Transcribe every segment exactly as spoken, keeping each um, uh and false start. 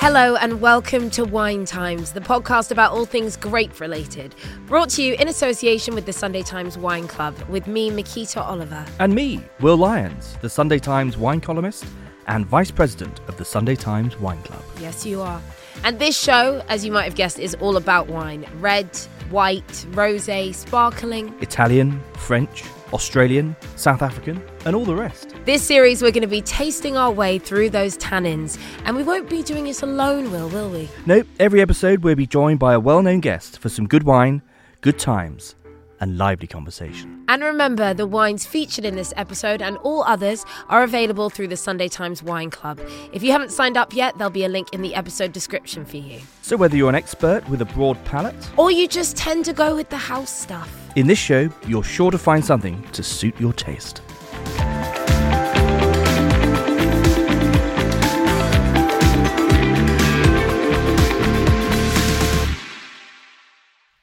Hello and welcome to Wine Times, the podcast about all things grape-related, brought to you in association with the Sunday Times Wine Club, with me, Makita Oliver. And me, Will Lyons, the Sunday Times wine columnist and vice president of the Sunday Times Wine Club. Yes, you are. And this show, as you might have guessed, is all about wine. Red, white, rosé, sparkling. Italian, French, Australian, South African, and all the rest. This series, we're going to be tasting our way through those tannins, and we won't be doing it alone, Will, will we? Nope, every episode we'll be joined by a well-known guest for some good wine, good times, and lively conversation. And remember, the wines featured in this episode and all others are available through the Sunday Times Wine Club. If you haven't signed up yet, there'll be a link in the episode description for you. So whether you're an expert with a broad palate, or you just tend to go with the house stuff, in this show, you're sure to find something to suit your taste.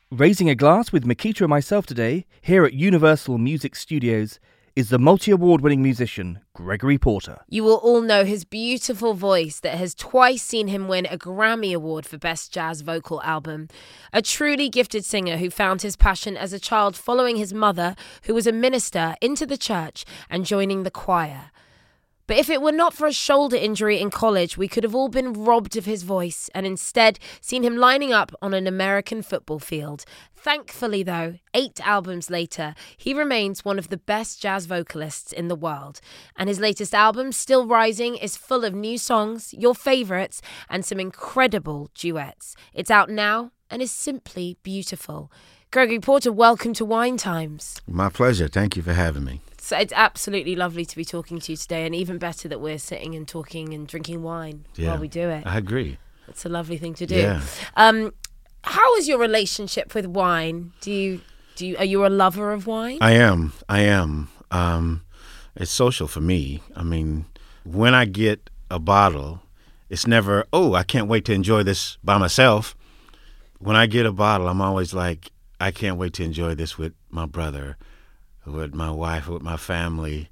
Raising a glass with Makita and myself today, here at Universal Music Studios, is the multi-award-winning musician, Gregory Porter. You will all know his beautiful voice that has twice seen him win a Grammy Award for Best Jazz Vocal Album. A truly gifted singer who found his passion as a child following his mother, who was a minister, into the church and joining the choir. But if it were not for a shoulder injury in college, we could have all been robbed of his voice and instead seen him lining up on an American football field. Thankfully, though, eight albums later, he remains one of the best jazz vocalists in the world. And his latest album, Still Rising, is full of new songs, your favourites, and some incredible duets. It's out now and is simply beautiful. Gregory Porter, welcome to Wine Times. My pleasure. Thank you for having me. So it's absolutely lovely to be talking to you today, and even better that we're sitting and talking and drinking wine yeah, while we do it. I agree. It's a lovely thing to do. Yeah. Um, how is your relationship with wine? Do you do? You, are you a lover of wine? I am. I am. Um, it's social for me. I mean, when I get a bottle, it's never, oh, I can't wait to enjoy this by myself. When I get a bottle, I'm always like, I can't wait to enjoy this with my brother, with my wife, with my family,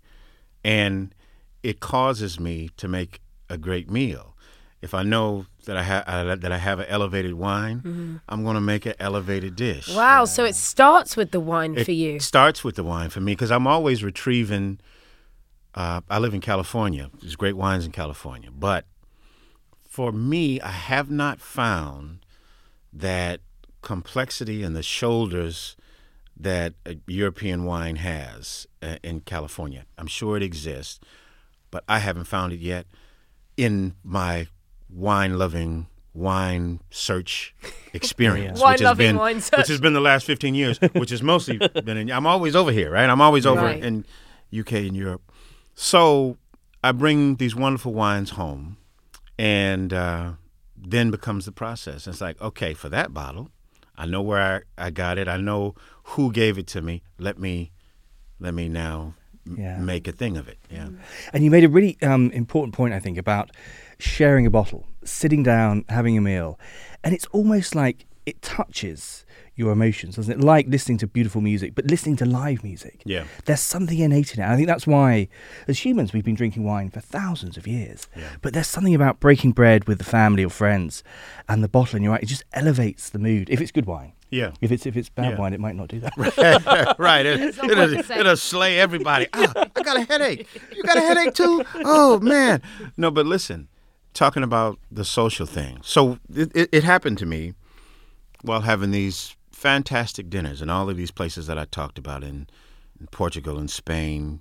and it causes me to make a great meal. If I know that I have that I have an elevated wine, mm-hmm. I'm going to make an elevated dish. Wow! Yeah. So it starts with the wine it for you. It starts with the wine for me because I'm always retrieving. Uh, I live in California. There's great wines in California, but for me, I have not found that complexity and the shoulders that European wine has uh, in California. I'm sure it exists, but I haven't found it yet in my wine-loving wine search experience. wine-loving been, wine search. Which has been the last fifteen years, which has mostly been in... I'm always over here, right? I'm always over right. in U K and Europe. So I bring these wonderful wines home, and uh, then becomes the process. It's like, okay, for that bottle, I know where I, I got it. I know who gave it to me. Let me let me now m- yeah. make a thing of it. Yeah. And you made a really um, important point, I think, about sharing a bottle, sitting down, having a meal. And it's almost like it touches your emotions, doesn't it? Like listening to beautiful music, but listening to live music. Yeah. There's something innate in it. I think that's why, as humans, we've been drinking wine for thousands of years. Yeah. But there's something about breaking bread with the family or friends and the bottle, and you're right, it just elevates the mood, if it's good wine. Yeah. If it's if it's bad yeah. wine, it might not do that. Right. It, it, it'll, it'll slay everybody. Oh, I got a headache. You got a headache too? Oh, man. No, but listen, talking about the social thing. So it, it, it happened to me while having these fantastic dinners in all of these places that I talked about in, in Portugal and Spain,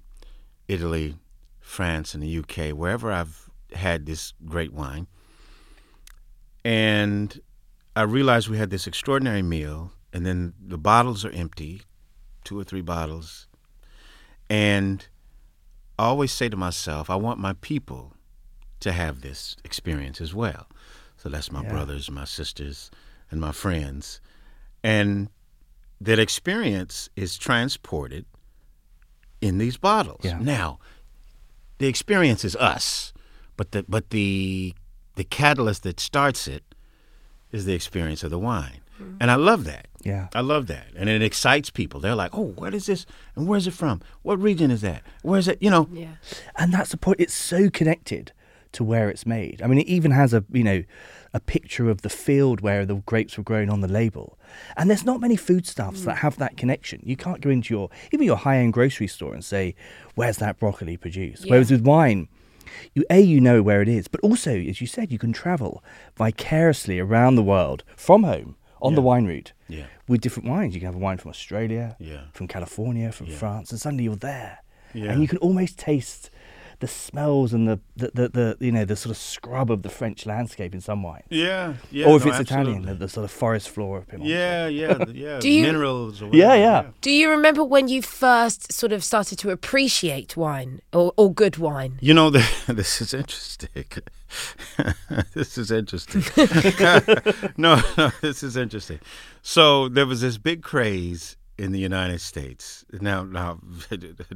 Italy, France, and the U K, wherever I've had this great wine. And I realized we had this extraordinary meal, and then the bottles are empty, two or three bottles. And I always say to myself, I want my people to have this experience as well. So that's my yeah. brothers, my sisters, and my friends. And that experience is transported in these bottles. Yeah. Now, the experience is us, but the but the the catalyst that starts it is the experience of the wine. Mm-hmm. And I love that. Yeah. I love that. And it excites people. They're like, oh, what is this? And where's it from? What region is that? Where's it? You know. Yeah. And that's the point. It's so connected to where it's made. I mean, it even has a, you know, a picture of the field where the grapes were grown on the label. And there's not many foodstuffs mm. that have that connection. You can't go into your, even your high-end grocery store and say, where's that broccoli produced? Yeah. Whereas with wine, you A, you know where it is, but also, as you said, you can travel vicariously around the world from home on yeah. the wine route yeah. with different wines. You can have a wine from Australia, yeah. from California, from yeah. France, and suddenly you're there. Yeah. And you can almost taste the smells and the, the, the, the, you know, the sort of scrub of the French landscape in some wine. Yeah, yeah. Or if no, it's absolutely. Italian, the, the sort of forest flora of Piemonte. Yeah, yeah, the, yeah. Do you, minerals. Or yeah, yeah, yeah. Do you remember when you first sort of started to appreciate wine or, or good wine? You know, the, this is interesting. this is interesting. no, no, this is interesting. So there was this big craze in the United States. Now, now,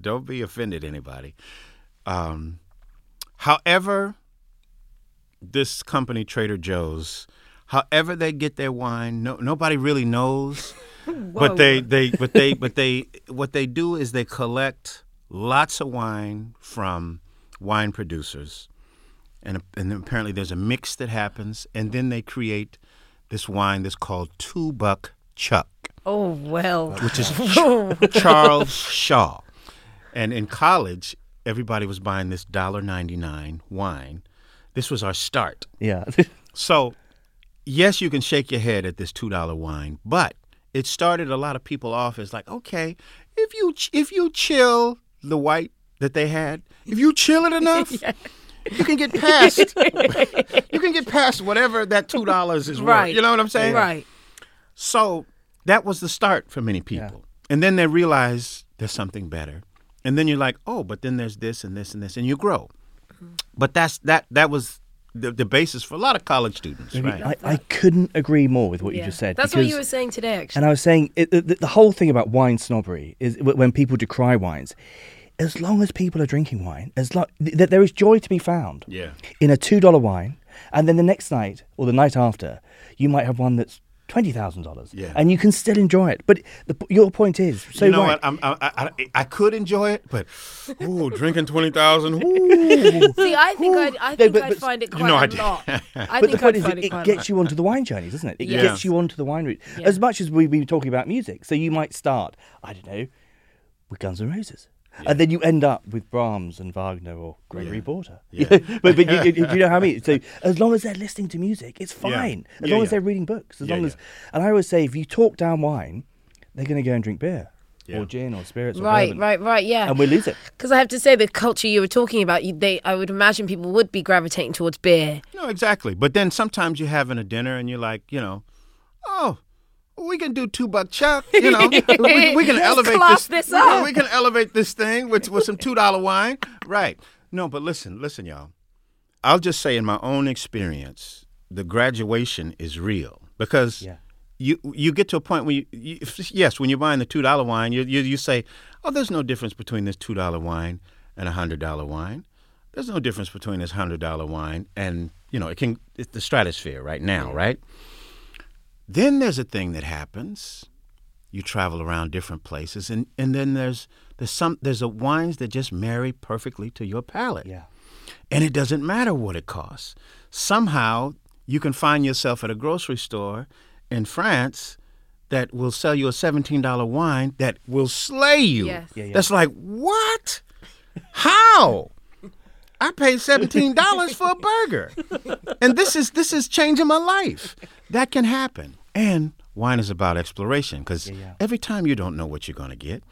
don't be offended, anybody. Um, however, this company, Trader Joe's, however they get their wine, no, nobody really knows. but they, they, but they, but they, what they do is they collect lots of wine from wine producers, and and apparently there's a mix that happens, and then they create this wine that's called Two Buck Chuck. Oh well, which is Ch- Charles Shaw, and in college. Everybody was buying this one dollar ninety-nine wine. This was our start. Yeah. So, yes, you can shake your head at this two dollar wine, but it started a lot of people off as like, okay, if you if you chill the white that they had, if you chill it enough, yeah. you can get past you can get past whatever that two dollars is right. worth. You know what I'm saying? Right. So that was the start for many people. Yeah. And then they realized there's something better. And then you're like, oh, but then there's this and this and this, and you grow. Mm-hmm. But that's that that was the, the basis for a lot of college students, right? I, I couldn't agree more with what yeah. you just said. That's because, what you were saying today, actually. And I was saying it, the, the whole thing about wine snobbery is when people decry wines, as long as people are drinking wine, as long, th- there is joy to be found yeah. in a two dollar wine. And then the next night or the night after, you might have one that's twenty thousand dollars, yeah. and you can still enjoy it. But the, your point is, so you know right. what? I'm, I, I, I could enjoy it, but ooh, drinking twenty thousand. See, I think ooh. I'd, I think no, but, I'd but, find it quite no, a I lot. I but think the point I'd is, find it, it quite gets you onto the wine journey, doesn't it? It yeah. gets you onto the wine route. Yeah. As much as we've been talking about music, so you might start, I don't know, with Guns N' Roses. Yeah. And then you end up with Brahms and Wagner or Gregory yeah. Porter. Yeah. but but you, you, you know how I mean? So as long as they're listening to music, it's fine. Yeah. As yeah, long yeah. as they're reading books. As yeah, long yeah. as, and I always say, if you talk down wine, they're going to go and drink beer. Yeah. Or gin or spirits. Right, or bourbon. right, right, yeah. And we lose it. Because I have to say, the culture you were talking about, you, they, I would imagine people would be gravitating towards beer. No, exactly. But then sometimes you're having a dinner and you're like, you know, oh, we can do two buck chuck, you know. we, we can elevate this. this up. We can elevate this thing with with some two dollar wine, right? No, but listen, listen, y'all. I'll just say, in my own experience, the graduation is real because yeah. you you get to a point where you, you yes, when you're buying the two dollar wine, you, you you say, oh, there's no difference between this two dollar wine and a hundred dollar wine. There's no difference between this hundred dollar wine and you know it can it's the stratosphere right now, right? Then there's a thing that happens. You travel around different places, and, and then there's there's some there's a wines that just marry perfectly to your palate. Yeah. And it doesn't matter what it costs. Somehow you can find yourself at a grocery store in France that will sell you a seventeen dollar wine that will slay you. Yes. Yeah, yeah. That's like, what? How? I paid seventeen dollars for a burger. And this is this is changing my life. That can happen. And wine is about exploration, because yeah, yeah. every time you don't know what you're going to get.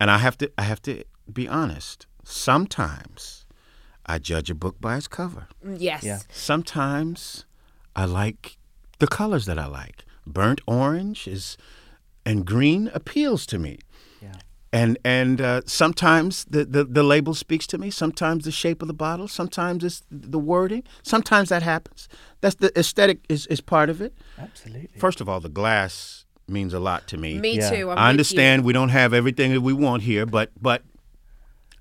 And I have to I have to be honest. Sometimes I judge a book by its cover. Yes. Yeah. Sometimes I like the colors that I like. Burnt orange is and green appeals to me. Yeah. And and uh, sometimes the, the, the label speaks to me. Sometimes the shape of the bottle. Sometimes it's the wording. Sometimes that happens. That's the aesthetic is, is part of it. Absolutely. First of all, the glass means a lot to me. Me yeah. too. I'm I understand with you. We don't have everything that we want here, but but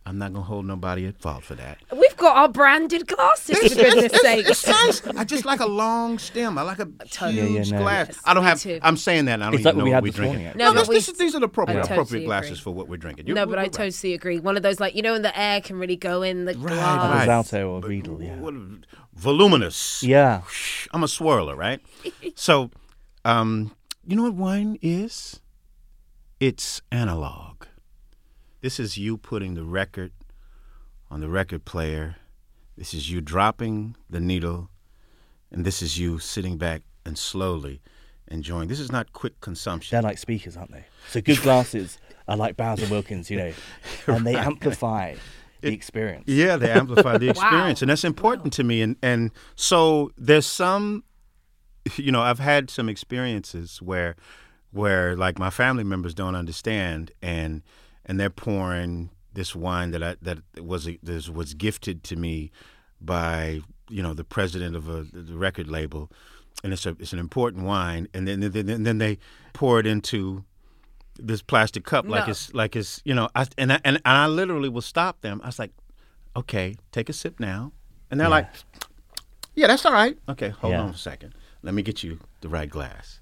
I'm not gonna hold nobody at fault for that. We've got our branded glasses. For goodness' sake, it's nice. I just like a long stem. I like a totally. huge yeah, yeah, no. glass. Yes, I don't have. Too. I'm saying that. And I don't it's even like know what, what we're drinking. Morning, no, no but we, this, these are the appropriate, totally appropriate glasses for what we're drinking. You're, no, but I right. totally agree. One of those, like you know, in the air can really go in the right, glass. Right. Zalto or Riedel, yeah. What, voluminous. Yeah. I'm a swirler, right? So, um, you know what wine is? It's analog. This is you putting the record on the record player. This is you dropping the needle. And this is you sitting back and slowly enjoying. This is not quick consumption. They're like speakers, aren't they? So good glasses are like Bowers and Wilkins, you know, and they right. amplify the it, experience. Yeah, they amplify the experience. Wow. And that's important wow. to me. And, and so there's some, you know, I've had some experiences where, where like my family members don't understand and, And they're pouring this wine that I, that was this was gifted to me by you know the president of a the record label, and it's a it's an important wine. And then then then they pour it into this plastic cup no. like it's like it's you know I, and I, and I literally will stop them. I was like, okay, take a sip now, and they're yeah. like, yeah, that's all right. Okay, hold yeah. on a second. Let me get you the right glass.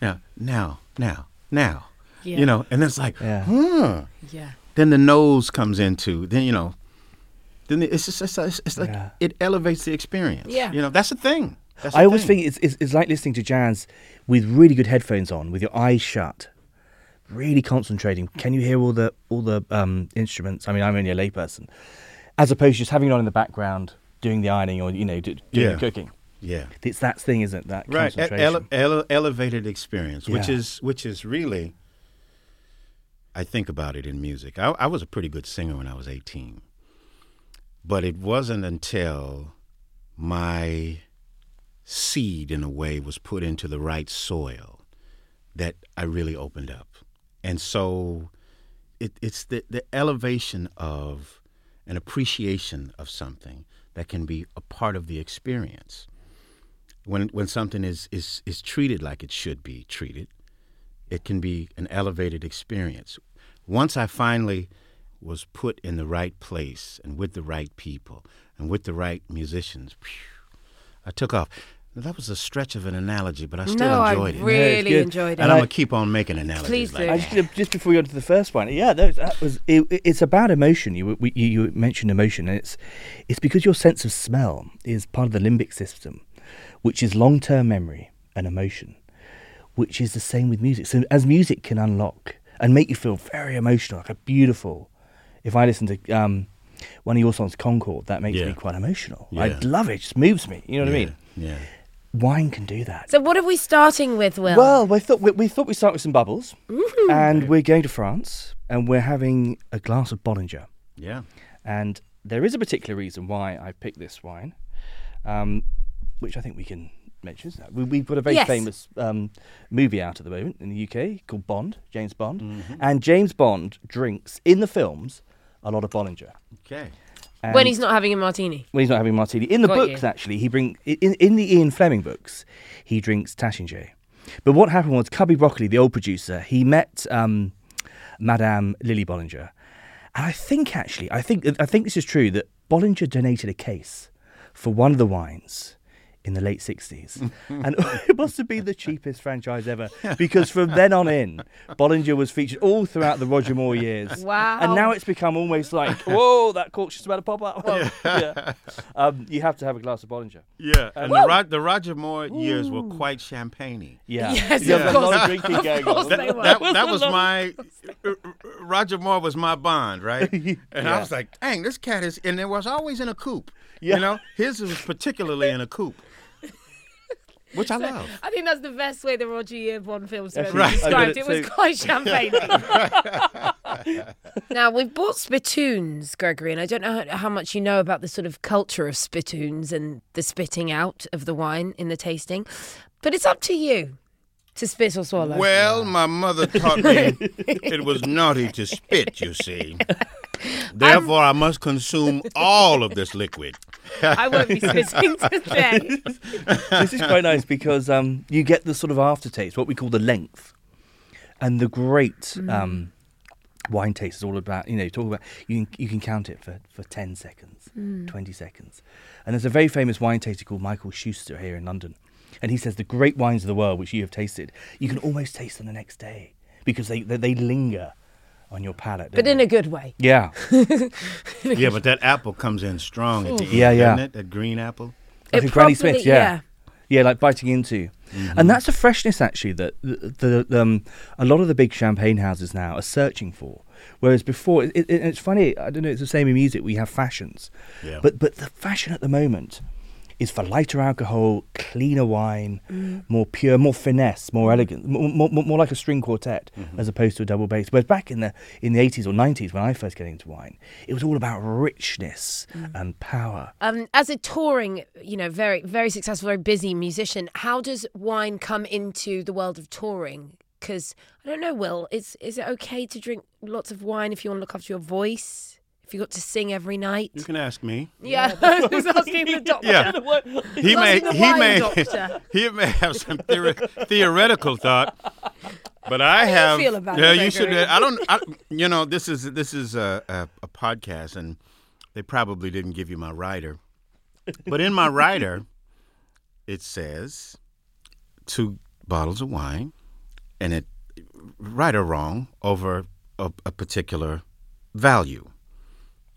now now now now. Yeah. You know, and it's like, yeah. hmm. Yeah. Then the nose comes into, then, you know, then it's just, it's, it's, it's like, yeah. it elevates the experience. Yeah. You know, that's the thing. That's I the always thing. think it's, it's it's like listening to jazz with really good headphones on, with your eyes shut, really concentrating. Can you hear all the, all the um, instruments? I mean, I'm only a layperson. As opposed to just having it on in the background, doing the ironing or, you know, doing yeah. the cooking. Yeah. It's that thing, isn't it? That right. concentration. Ele- ele- elevated experience, yeah. which is which is really... I think about it in music. I, I was a pretty good singer when I was eighteen. But it wasn't until my seed, in a way, was put into the right soil that I really opened up. And so it, it's the, the elevation of an appreciation of something that can be a part of the experience. When when something is is, is treated like it should be treated, it can be an elevated experience. Once I finally was put in the right place and with the right people and with the right musicians, phew, I took off. Now, that was a stretch of an analogy, but I still no, enjoyed I it. Really no, I really enjoyed it. And I'm going to keep on making analogies. Please do. Like just, just before you go to the first one, yeah, that was, that was it, it's about emotion. You, you you mentioned emotion, and it's it's because your sense of smell is part of the limbic system, which is long-term memory and emotion. Which is the same with music. So as music can unlock and make you feel very emotional, like a beautiful. If I listen to um, one of your songs, Concord, that makes yeah. me quite emotional. Yeah. I love it. It just moves me. You know what yeah. I mean? Yeah. Wine can do that. So what are we starting with, Will? Well, we thought we, we thought we'd start with some bubbles. Mm-hmm. And yeah. we're going to France and we're having a glass of Bollinger. Yeah. And there is a particular reason why I picked this wine, um, which I think we can... mentions that. We, we've got a very yes. famous um, movie out at the moment in the U K called Bond, James Bond. Mm-hmm. And James Bond drinks, in the films, a lot of Bollinger. Okay. And when he's not having a martini. When he's not having a martini. In the got books, you. actually, he bring in, in the Ian Fleming books, he drinks Taittinger. But what happened was Cubby Broccoli, the old producer, he met um, Madame Lily Bollinger. And I think, actually, I think I think this is true, that Bollinger donated a case for one of the wines in the late sixties. And it must have been the cheapest franchise ever, because from then on in, Bollinger was featured all throughout the Roger Moore years. Wow. And now it's become almost like, whoa, that cork's just about to pop up. Well, yeah. um, you have to have a glass of Bollinger. Yeah, and the, Ro- the Roger Moore Ooh. years were quite champagne-y. Yeah. Yes, yeah. Of course. Of course they were. That, that, that was my r- r- Roger Moore was my Bond, right? And yeah. I was like, dang, this cat is, and it was always in a coupe. Yeah. You know, his was particularly in a coupe. Which I so, love. I think that's the best way the Roger Bond films were right. described. It, it was quite champagne. Now, we've bought spittoons, Gregory, and I don't know how, how much you know about the sort of culture of spittoons and the spitting out of the wine in the tasting, but it's up to you to spit or swallow. Well, my mother taught me it was naughty to spit, you see. Therefore, I'm... I must consume all of this liquid. I won't be spitting today. This is quite nice because um, you get the sort of aftertaste, what we call the length. And the great mm. um, wine taste is all about, you know, you talk about, you can, you can count it for, for ten seconds, mm. twenty seconds. And there's a very famous wine taster called Michael Schuster here in London. And he says the great wines of the world, which you have tasted, you can almost taste them the next day because they, they, they linger on your palate. But in they? a good way. Yeah. Yeah, but that apple comes in strong at the end, yeah, yeah. doesn't it? That green apple. It probably, Franny Smith, yeah. yeah. Yeah, like biting into. Mm-hmm. And that's a freshness, actually, that the, the um, a lot of the big champagne houses now are searching for. Whereas before, it, it, it's funny, I don't know, it's the same in music, we have fashions. Yeah. But But the fashion at the moment is for lighter alcohol, cleaner wine, mm. more pure, more finesse, more elegant, more, more, more like a string quartet mm-hmm. as opposed to a double bass. Whereas back in the in the eighties or nineties, when I first got into wine, it was all about richness mm. and power. Um, as a touring, you know, very very successful, very busy musician, how does wine come into the world of touring? Because I don't know, Will, is is it okay to drink lots of wine if you want to look after your voice? If you got to sing every night, you can ask me. Yeah, I was asking the doctor. Yeah. he may, he may, doctor. He may have some theori- theoretical thought, but I How have. Do you feel about yeah, it, you should. I don't. I, you know, this is this is a, a, a podcast, and they probably didn't give you my rider, but in my rider, it says two bottles of wine, and it right or wrong over a, a particular value.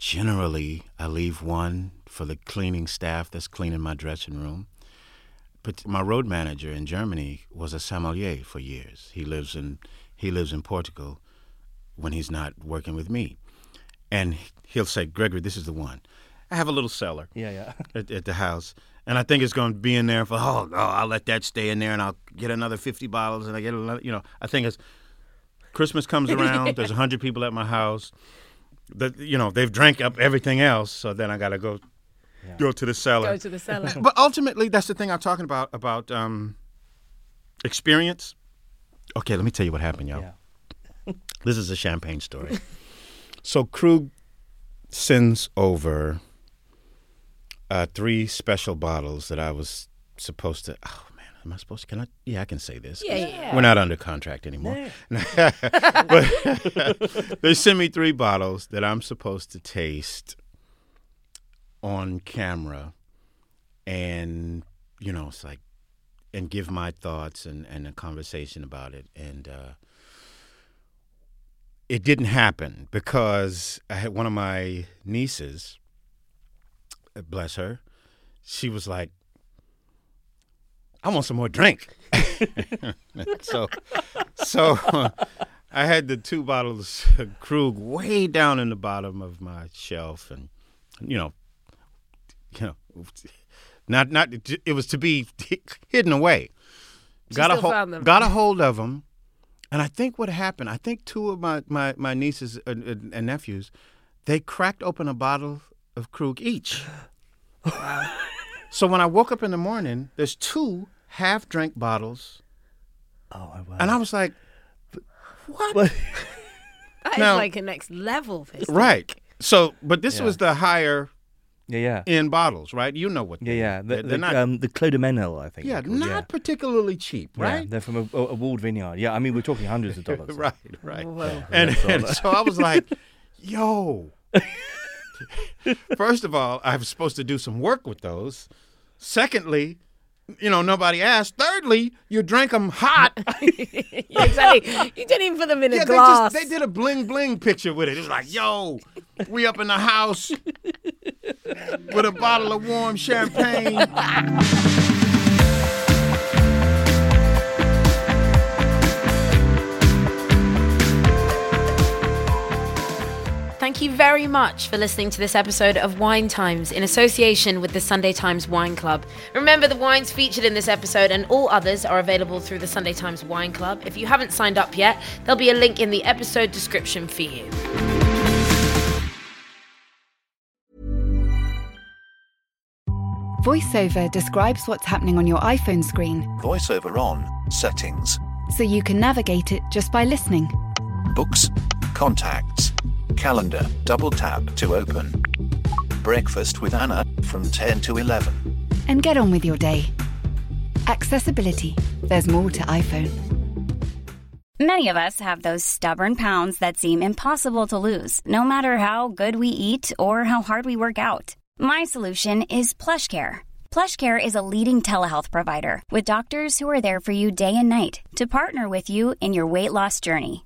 Generally, I leave one for the cleaning staff that's cleaning my dressing room. But my road manager in Germany was a sommelier for years. He lives in he lives in Portugal when he's not working with me. And he'll say, Gregory, this is the one. I have a little cellar yeah, yeah. at, at the house, and I think it's going to be in there for, oh, oh, I'll let that stay in there, and I'll get another fifty bottles, and I get another, you know. I think it's Christmas comes around, there's one hundred people at my house. The, you know, they've drank up everything else, so then I gotta go, yeah. go to the cellar. Go to the cellar. But ultimately, that's the thing I'm talking about about um, experience. Okay, let me tell you what happened, y'all. Yeah. This is a champagne story. So Krug sends over uh, three special bottles that I was supposed to. Oh man, am I supposed to? Can I? Yeah, I can say this. Yeah, yeah. We're not under contract anymore. No. But they sent me three bottles that I'm supposed to taste on camera and, you know, it's like, and give my thoughts and, and a conversation about it. And uh, it didn't happen because I had one of my nieces, bless her, she was like, I want some more drink. so so uh, I had the two bottles of Krug way down in the bottom of my shelf. And, you know, you know, not not it was to be hidden away. She got, a ho- got a hold of them. And I think what happened, I think two of my, my, my nieces and, and nephews, they cracked open a bottle of Krug each. Wow. So when I woke up in the morning, there's two half-drank bottles. Oh, I wow. And I was like, what? That is now, like a next level. Right. Thing. So, but this yeah. was the higher yeah, yeah. end bottles, right? You know what they are. Yeah, yeah. The, they're, the, they're not, um, the Clodermenil, I think. Yeah, not yeah. particularly cheap, right? Yeah, they're from a, a walled vineyard. Yeah, I mean, we're talking hundreds of dollars. Right, right. Well, yeah, and, and so I was like, yo. First of all, I was supposed to do some work with those. Secondly, you know, nobody asked. Thirdly, you drank them hot. Exactly. You didn't even put them in yeah, a glass. They, just, they did a bling bling picture with it. It was like, yo, we up in the house with a bottle of warm champagne. Thank you very much for listening to this episode of Wine Times in association with the Sunday Times Wine Club. Remember, the wines featured in this episode and all others are available through the Sunday Times Wine Club. If you haven't signed up yet, there'll be a link in the episode description for you. VoiceOver describes what's happening on your iPhone screen. VoiceOver on, settings. So you can navigate it just by listening. Books, contacts, calendar, double tap to open. Breakfast with Anna from ten to eleven. And get on with your day. Accessibility. There's more to iPhone. Many of us have those stubborn pounds that seem impossible to lose, no matter how good we eat or how hard we work out. My solution is PlushCare. PlushCare is a leading telehealth provider with doctors who are there for you day and night to partner with you in your weight loss journey.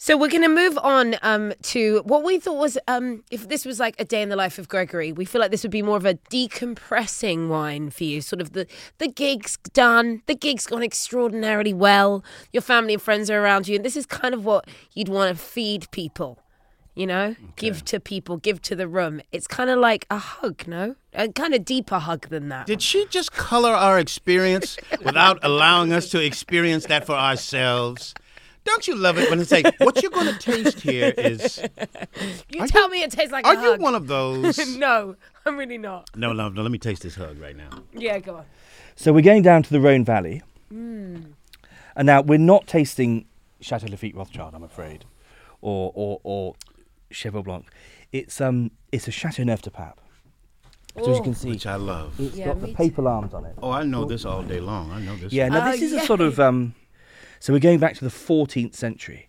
So we're going to move on um, to what we thought was, um, if this was like a day in the life of Gregory, we feel like this would be more of a decompressing wine for you. Sort of the, the gig's done, the gig's gone extraordinarily well, your family and friends are around you, and this is kind of what you'd want to feed people, you know? Okay. Give to people, give to the room. It's kind of like a hug, no? A kind of deeper hug than that. Did she just color our experience without allowing us to experience that for ourselves? Don't you love it when it's like, what you're going to taste here is... You tell you, me it tastes like a hug. Are you one of those? No, I'm really not. No, love, no, let me taste this hug right now. Yeah, go on. So we're going down to the Rhone Valley. Mm. And now we're not tasting Chateau Lafitte Rothschild, I'm afraid, or or, or Cheval Blanc. It's um, it's a Châteauneuf-du-Pape. So as you can see, which I love. It's yeah, got the papal too. arms on it. Oh, I know oh, this all day long. I know this. Yeah, now oh, this is yeah. a sort of... um. So we're going back to the fourteenth century,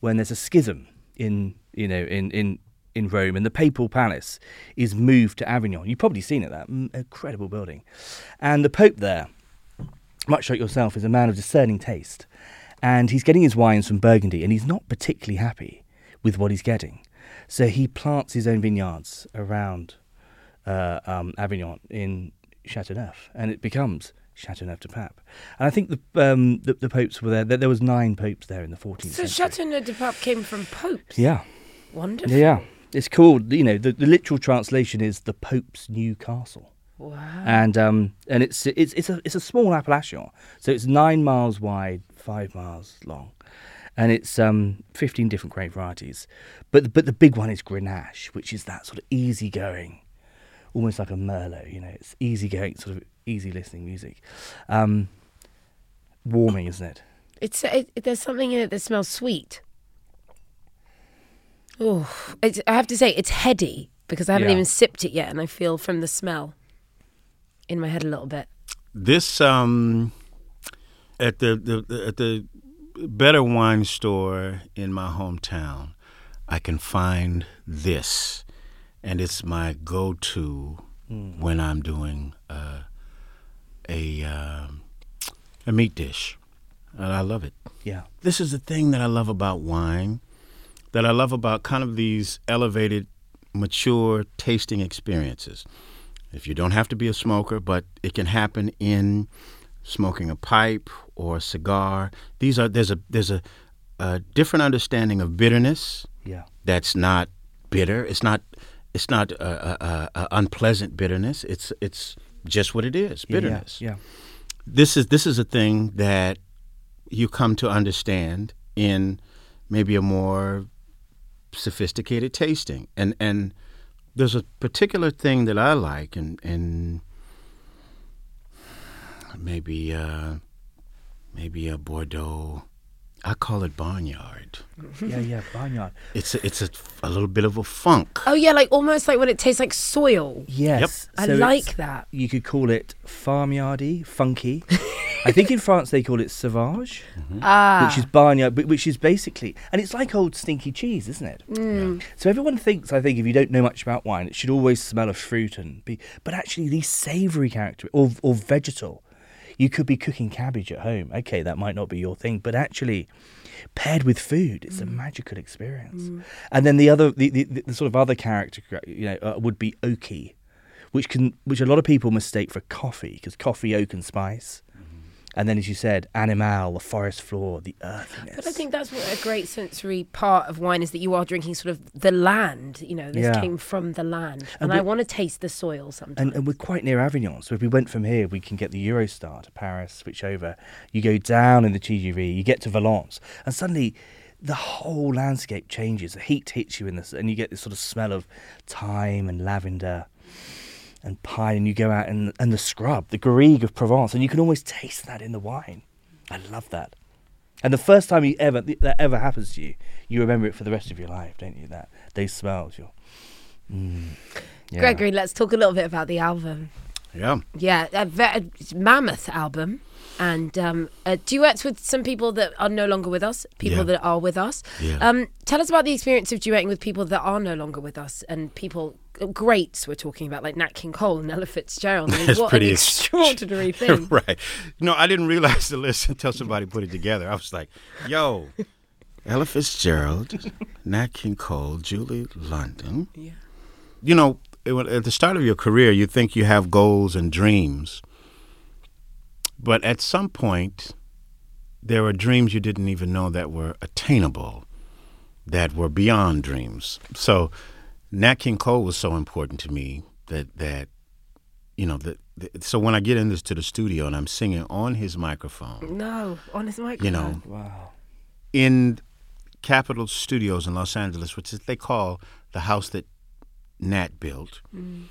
when there's a schism in you know in, in, in Rome, and the papal palace is moved to Avignon. You've probably seen it, that incredible building. And the Pope there, much like yourself, is a man of discerning taste, and he's getting his wines from Burgundy, and he's not particularly happy with what he's getting. So he plants his own vineyards around uh, um, Avignon in Chateauneuf, and it becomes Châteauneuf-du-Pape. And I think the, um, the the popes were there. There was nine popes there in the fourteenth century. So Châteauneuf-du-Pape came from popes? Yeah. Wonderful. Yeah. It's called, you know, the, the literal translation is the Pope's New Castle. Wow. And um and it's it's it's a it's a small appellation. So it's nine miles wide, five miles long. And it's um fifteen different grape varieties. But but the big one is Grenache, which is that sort of easygoing, almost like a Merlot, you know, it's easygoing, sort of easy listening music. Um, warming, isn't it? It's it, it, there's something in it that smells sweet. Oh, I have to say, it's heady, because I haven't yeah. even sipped it yet, and I feel from the smell in my head a little bit. This, um, at the, the, the at the better wine store in my hometown, I can find this. And it's my go-to mm. when I'm doing uh, a um, a meat dish. And I love it. Yeah. This is the thing that I love about wine, that I love about kind of these elevated, mature tasting experiences. If you don't have to be a smoker, but it can happen in smoking a pipe or a cigar. These are there's a there's a, a different understanding of bitterness. Yeah. That's not bitter. It's not It's not a, a, a unpleasant bitterness. It's it's just what it is, bitterness. Yeah, yeah. This is this is a thing that you come to understand in maybe a more sophisticated tasting. And and there's a particular thing that I like, and and maybe uh, maybe a Bordeaux I call it barnyard. Yeah, yeah, barnyard. It's a, it's a, a little bit of a funk. Oh yeah, like almost like when it tastes like soil. Yes, yep. I so like that. You could call it farmyardy, funky. I think in France they call it sauvage, mm-hmm. ah. which is barnyard, which is basically, and it's like old stinky cheese, isn't it? Mm. Yeah. So everyone thinks, I think, if you don't know much about wine, it should always smell of fruit and be, but actually these savoury character or or vegetal. You could be cooking cabbage at home. Okay, that might not be your thing, but actually, paired with food, it's mm. a magical experience. Mm. And then the other, the, the, the sort of other character, you know, uh, would be oaky, which can, which a lot of people mistake for coffee, because coffee, oak, and spice. And then, as you said, animal, the forest floor, the earthiness. But I think that's what a great sensory part of wine is, that you are drinking sort of the land. You know, this yeah. came from the land. And, and I want to taste the soil sometimes. And, and we're quite near Avignon. So if we went from here, we can get the Eurostar to Paris, switch over. You go down in the T G V, you get to Valence. And suddenly, the whole landscape changes. The heat hits you in this, and you get this sort of smell of thyme and lavender and pine, and you go out and and the scrub, the garrigue of Provence, and you can always taste that in the wine. I love that. And the first time you ever that ever happens to you, you remember it for the rest of your life, don't you? That those smells, you're. Mm, yeah. Gregory, let's talk a little bit about the album. Yeah. Yeah, a, ve- a mammoth album, and um, uh, duets with some people that are no longer with us, people yeah. that are with us. Yeah. Um, tell us about the experience of duetting with people that are no longer with us, and people. Greats we're talking about, like Nat King Cole and Ella Fitzgerald. I mean, what an extraordinary ex- thing. Right. No, I didn't realize the list until somebody put it together. I was like, yo, Ella Fitzgerald, Nat King Cole, Julie London. Yeah. You know, at the start of your career, you think you have goals and dreams. But at some point, there were dreams you didn't even know that were attainable, that were beyond dreams. So Nat King Cole was so important to me that, that you know, that, that so when I get into to the studio and I'm singing on his microphone. No, on his microphone. You know, wow. In Capitol Studios in Los Angeles, which is, they call the house that Nat built, mm.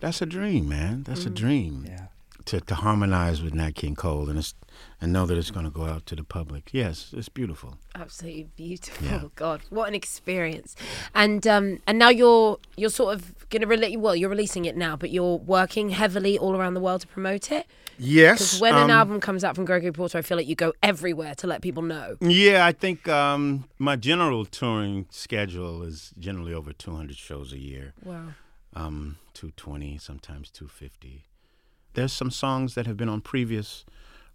that's a dream, man. That's mm. a dream yeah. to, to harmonize with Nat King Cole and, it's, and know that it's going to go out to the public. Yes, it's beautiful. Absolutely beautiful. Yeah. God, what an experience. And um, and now you're you're sort of going to release, well, you're releasing it now, but you're working heavily all around the world to promote it? Yes. Because when um, an album comes out from Gregory Porter, I feel like you go everywhere to let people know. Yeah, I think um, my general touring schedule is generally over two hundred shows a year. Wow. Um, two twenty, sometimes two fifty. There's some songs that have been on previous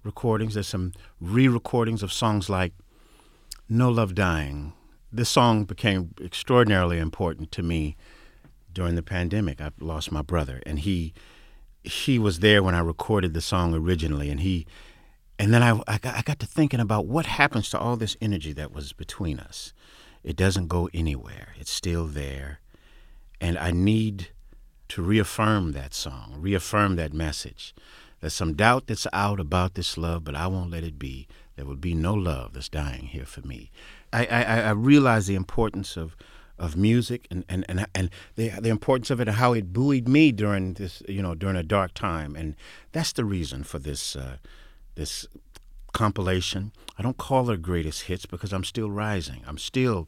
recordings. There's some re-recordings of songs like No Love Dying. This song became extraordinarily important to me during the pandemic. I lost my brother, and he he was there when I recorded the song originally. And he, and then I, I, got, I got to thinking about what happens to all this energy that was between us. It doesn't go anywhere. It's still there. And I need to reaffirm that song, reaffirm that message. There's some doubt that's out about this love, but I won't let it be. There will be no love that's dying here for me. I I, I realize the importance of of music and, and, and, and the the importance of it and how it buoyed me during this, you know, during a dark time. And that's the reason for this uh, this compilation. I don't call it greatest hits because I'm still rising. I'm still,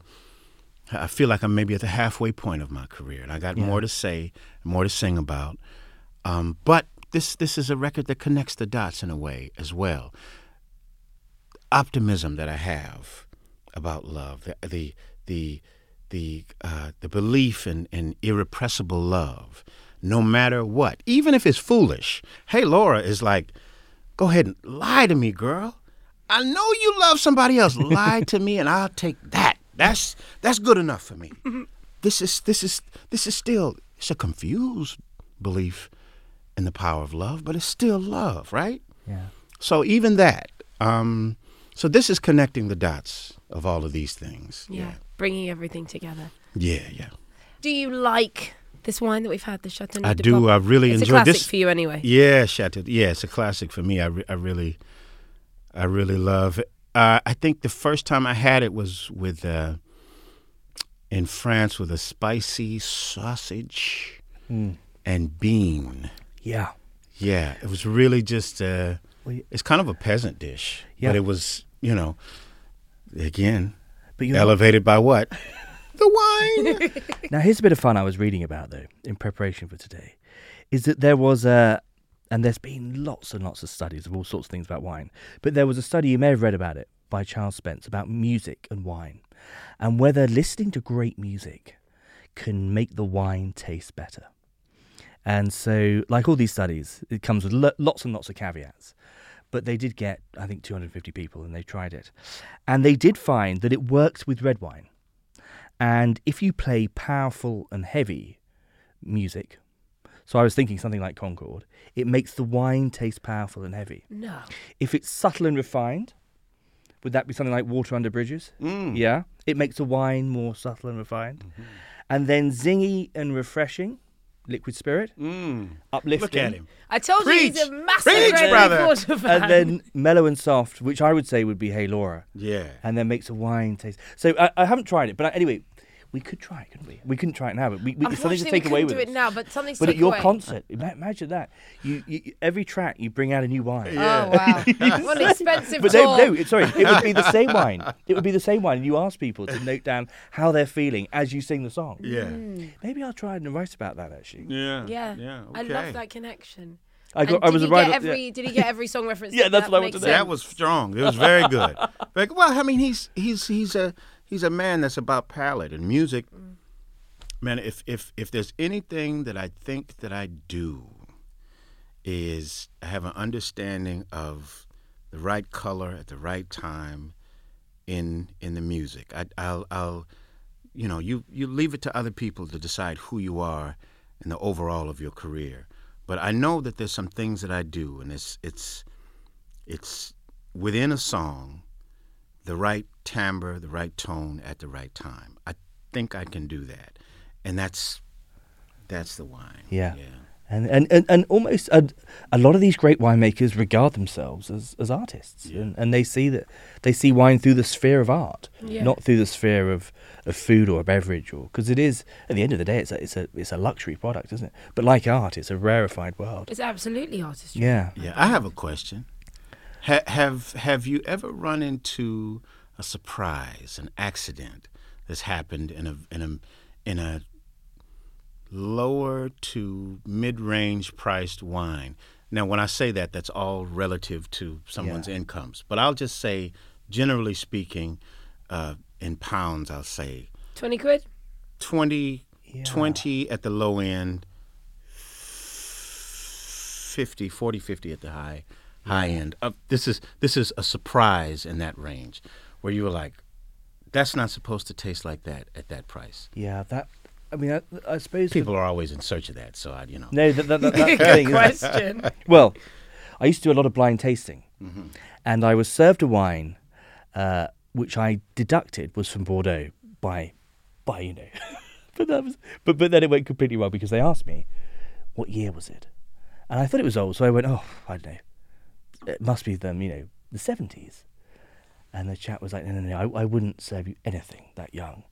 I feel like I'm maybe at the halfway point of my career, and I got yeah. more to say, more to sing about. Um, but this this is a record that connects the dots in a way as well. Optimism that I have about love, the the the the, uh, the belief in, in irrepressible love, no matter what, even if it's foolish. Hey Laura is like, go ahead and lie to me, girl. I know you love somebody else. Lie to me, and I'll take that. That's that's good enough for me. Mm-hmm. This is this is this is still it's a confused belief in the power of love, but it's still love, right? Yeah. So even that. Um, So this is connecting the dots of all of these things. Yeah, yeah, bringing everything together. Yeah, yeah. Do you like this wine that we've had, the Châteauneuf-du-Pape? I do. I really it's enjoy this. It's a classic this. For you anyway. Yeah, Chateau. Yeah, it's a classic for me. I, re- I really, I really love it. Uh, I think the first time I had it was with uh, in France with a spicy sausage mm. and bean. Yeah. Yeah, it was really just. Uh, Well, it's kind of a peasant dish, yeah. But it was, you know, again, but you elevated by what? The wine. Now, here's a bit of fun I was reading about, though, in preparation for today, is that there was a, and there's been lots and lots of studies of all sorts of things about wine, but there was a study, you may have read about it, by Charles Spence about music and wine, and whether listening to great music can make the wine taste better. And so, like all these studies, it comes with lo- lots and lots of caveats. But they did get, I think, two hundred fifty people, and they tried it. And they did find that it worked with red wine. And if you play powerful and heavy music, so I was thinking something like Concord, it makes the wine taste powerful and heavy. No. If it's subtle and refined, would that be something like Water Under Bridges? Mm. Yeah. It makes the wine more subtle and refined. Mm-hmm. And then zingy and refreshing, Liquid Spirit, mm. uplifting. Look at him. I told Preach. you he's a massive Preach, brother. Fan. And then mellow and soft, which I would say would be Hey Laura. Yeah. And then makes a wine taste. So I, I haven't tried it, but I, anyway, we could try it, couldn't we? We couldn't try it now, but we, we something to take we away with. We do it now, but something. But at your away. concert, imagine that. You, you every track you bring out a new wine. Yeah. Oh wow! What an expensive. But tour. They, no, sorry, it would be the same wine. It would be the same wine. And you ask people to note down how they're feeling as you sing the song. Yeah. Mm. Maybe I'll try and write about that actually. Yeah. Yeah. Yeah. Okay. I love that connection. I got. And I did was he a writer. Get every, yeah. Did he get every song reference? Yeah, that's that what I wanted to do. That was strong. It was very good. Like, well, I mean, he's he's he's a. He's a man that's about palate and music. Mm. Man, if, if if there's anything that I think that I do is I have an understanding of the right color at the right time in in the music. I, I'll I'll you know you you leave it to other people to decide who you are and the overall of your career. But I know that there's some things that I do, and it's it's it's within a song. The right timbre, the right tone at the right time. I think I can do that. And that's that's the wine. Yeah. yeah. And, and, and, and almost a, a lot of these great winemakers regard themselves as, as artists. Yeah. And, and they see that they see wine through the sphere of art, yeah. not through the sphere of, of food or a beverage. Because it is, at the end of the day, it's a, it's, a, it's a luxury product, isn't it? But like art, it's a rarefied world. It's absolutely artistry. Yeah. Yeah. I have a question. Have have you ever run into a surprise, an accident that's happened in a in a in a lower to mid-range priced wine? Now, when I say that, that's all relative to someone's yeah. incomes, but I'll just say, generally speaking, uh, in pounds, I'll say twenty quid, twenty, yeah. twenty at the low end, fifty, forty, fifty at the high. High end. Uh, this is this is a surprise in that range, where you were like, "That's not supposed to taste like that at that price." Yeah, that. I mean, I, I suppose people are always in search of that. So I, you know. No, that, that, that, that's the thing. Question. Well, I used to do a lot of blind tasting, mm-hmm. and I was served a wine, uh, which I deducted was from Bordeaux by, by you know, but that was, but but then it went completely wrong because they asked me, "What year was it?" And I thought it was old, so I went, "Oh, I don't know. It must be them, you know, the seventies." And the chap was like, no, no, no, I, I wouldn't serve you anything that young.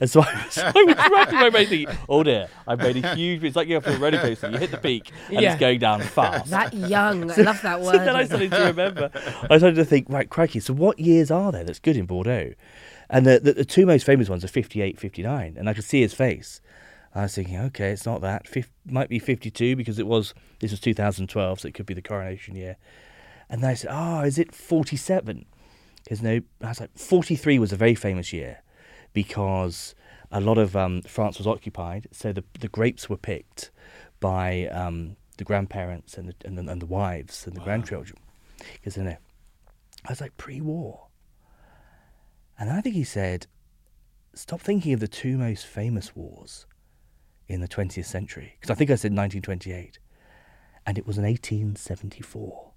And so I, so I was wrapping my brain thinking, oh dear, I've made a huge, it's like you're up on a roller coaster, you hit the peak and yeah. it's going down fast. That young, so, I love that word. So then I started to remember, I started to think, right, crikey, so what years are there that's good in Bordeaux? And the, the, the two most famous ones are fifty-eight, fifty-nine. And I could see his face. I was thinking, okay, it's not that. Fif- might be fifty-two because it was, this was two thousand twelve, so it could be the coronation year. And they said, oh, is it forty-seven? Because no, I was like, forty-three was a very famous year because a lot of um, France was occupied, so the the grapes were picked by um, the grandparents and the and the, and the wives and the wow. grandchildren. Because you know, I was like, pre-war. And I think he said, stop thinking of the two most famous wars in the twentieth century. Because I think I said nineteen twenty-eight. And it was in eighteen seventy-four.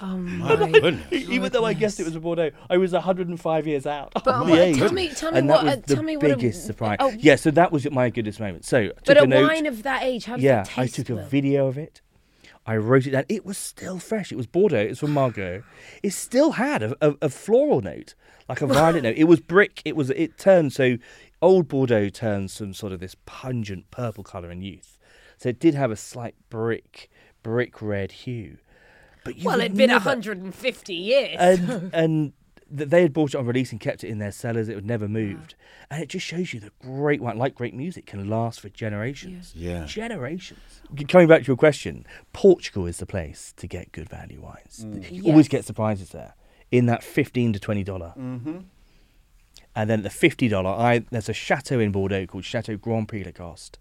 Oh my I, goodness. Even goodness. Though I guessed it was a Bordeaux, I was one hundred five years out. But oh, what, tell me, tell me and what, that was uh, the tell me what biggest a, surprise. Oh. Yeah, so that was my goodness moment. So, took but a, a note, wine of that age, how did yeah, it taste? Yeah, I took a them? video of it. I wrote it down. It was still fresh. It was Bordeaux. It was from Margaux. It still had a, a, a floral note, like a violet note. It was brick. It was. It turned so old Bordeaux turns some sort of this pungent purple colour in youth. So it did have a slight brick, brick red hue. But you well, it'd been never... one hundred fifty years. And, and they had bought it on release and kept it in their cellars. It had never moved. Wow. And it just shows you that great wine, like great music, can last for generations. Yeah. yeah. Generations. Coming back to your question, Portugal is the place to get good value wines. Mm. You yes. always get surprises there in that fifteen to twenty dollars. Mm-hmm. And then at the fifty dollars, I, there's a chateau in Bordeaux called Chateau Grand Prix Lacoste.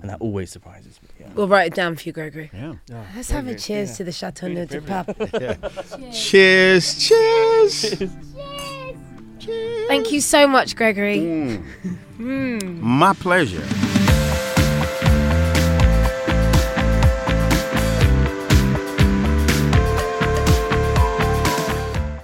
And that always surprises me. Yeah. We'll write it down for you, Gregory. Yeah. yeah. Let's have a cheers yeah. to the Châteauneuf-du-Pape. yeah. cheers, cheers, cheers. Cheers. Cheers. Thank you so much, Gregory. Mm. mm. My pleasure.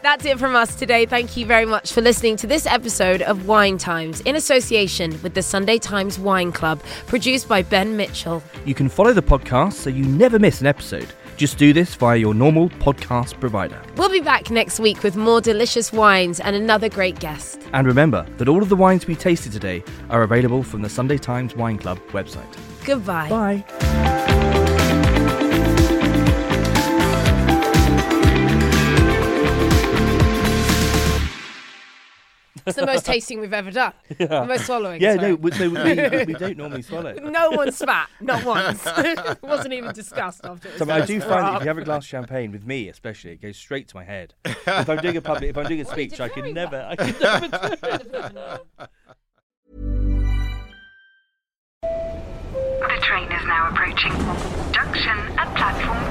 That's it from us today. Thank you very much for listening to this episode of Wine Times in association with the Sunday Times Wine Club, produced by Ben Mitchell. You can follow the podcast so you never miss an episode. Just do this via your normal podcast provider. We'll be back next week with more delicious wines and another great guest. And remember that all of the wines we tasted today are available from the Sunday Times Wine Club website. Goodbye. Bye. It's the most tasting we've ever done. Yeah. The most swallowing. Yeah, no, we, no we, we don't normally swallow. No one spat, not once. It wasn't even discussed after it was so I do find that if you have a glass of champagne, with me especially, it goes straight to my head. If I'm doing a public, if I'm doing a speech, I can never, I can never do it. The train is now approaching. Junction at platform.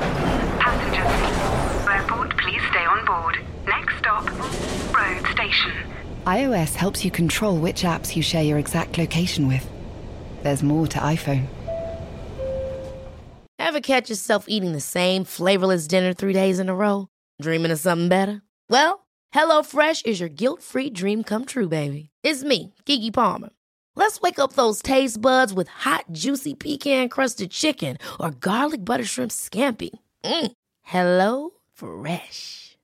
Passengers, airport, please stay on board. Next stop, road station. iOS helps you control which apps you share your exact location with. There's more to iPhone. Ever catch yourself eating the same flavorless dinner three days in a row? Dreaming of something better? Well, HelloFresh is your guilt-free dream come true, baby. It's me, Keke Palmer. Let's wake up those taste buds with hot, juicy pecan-crusted chicken or garlic butter shrimp scampi. Mm. Hello Fresh.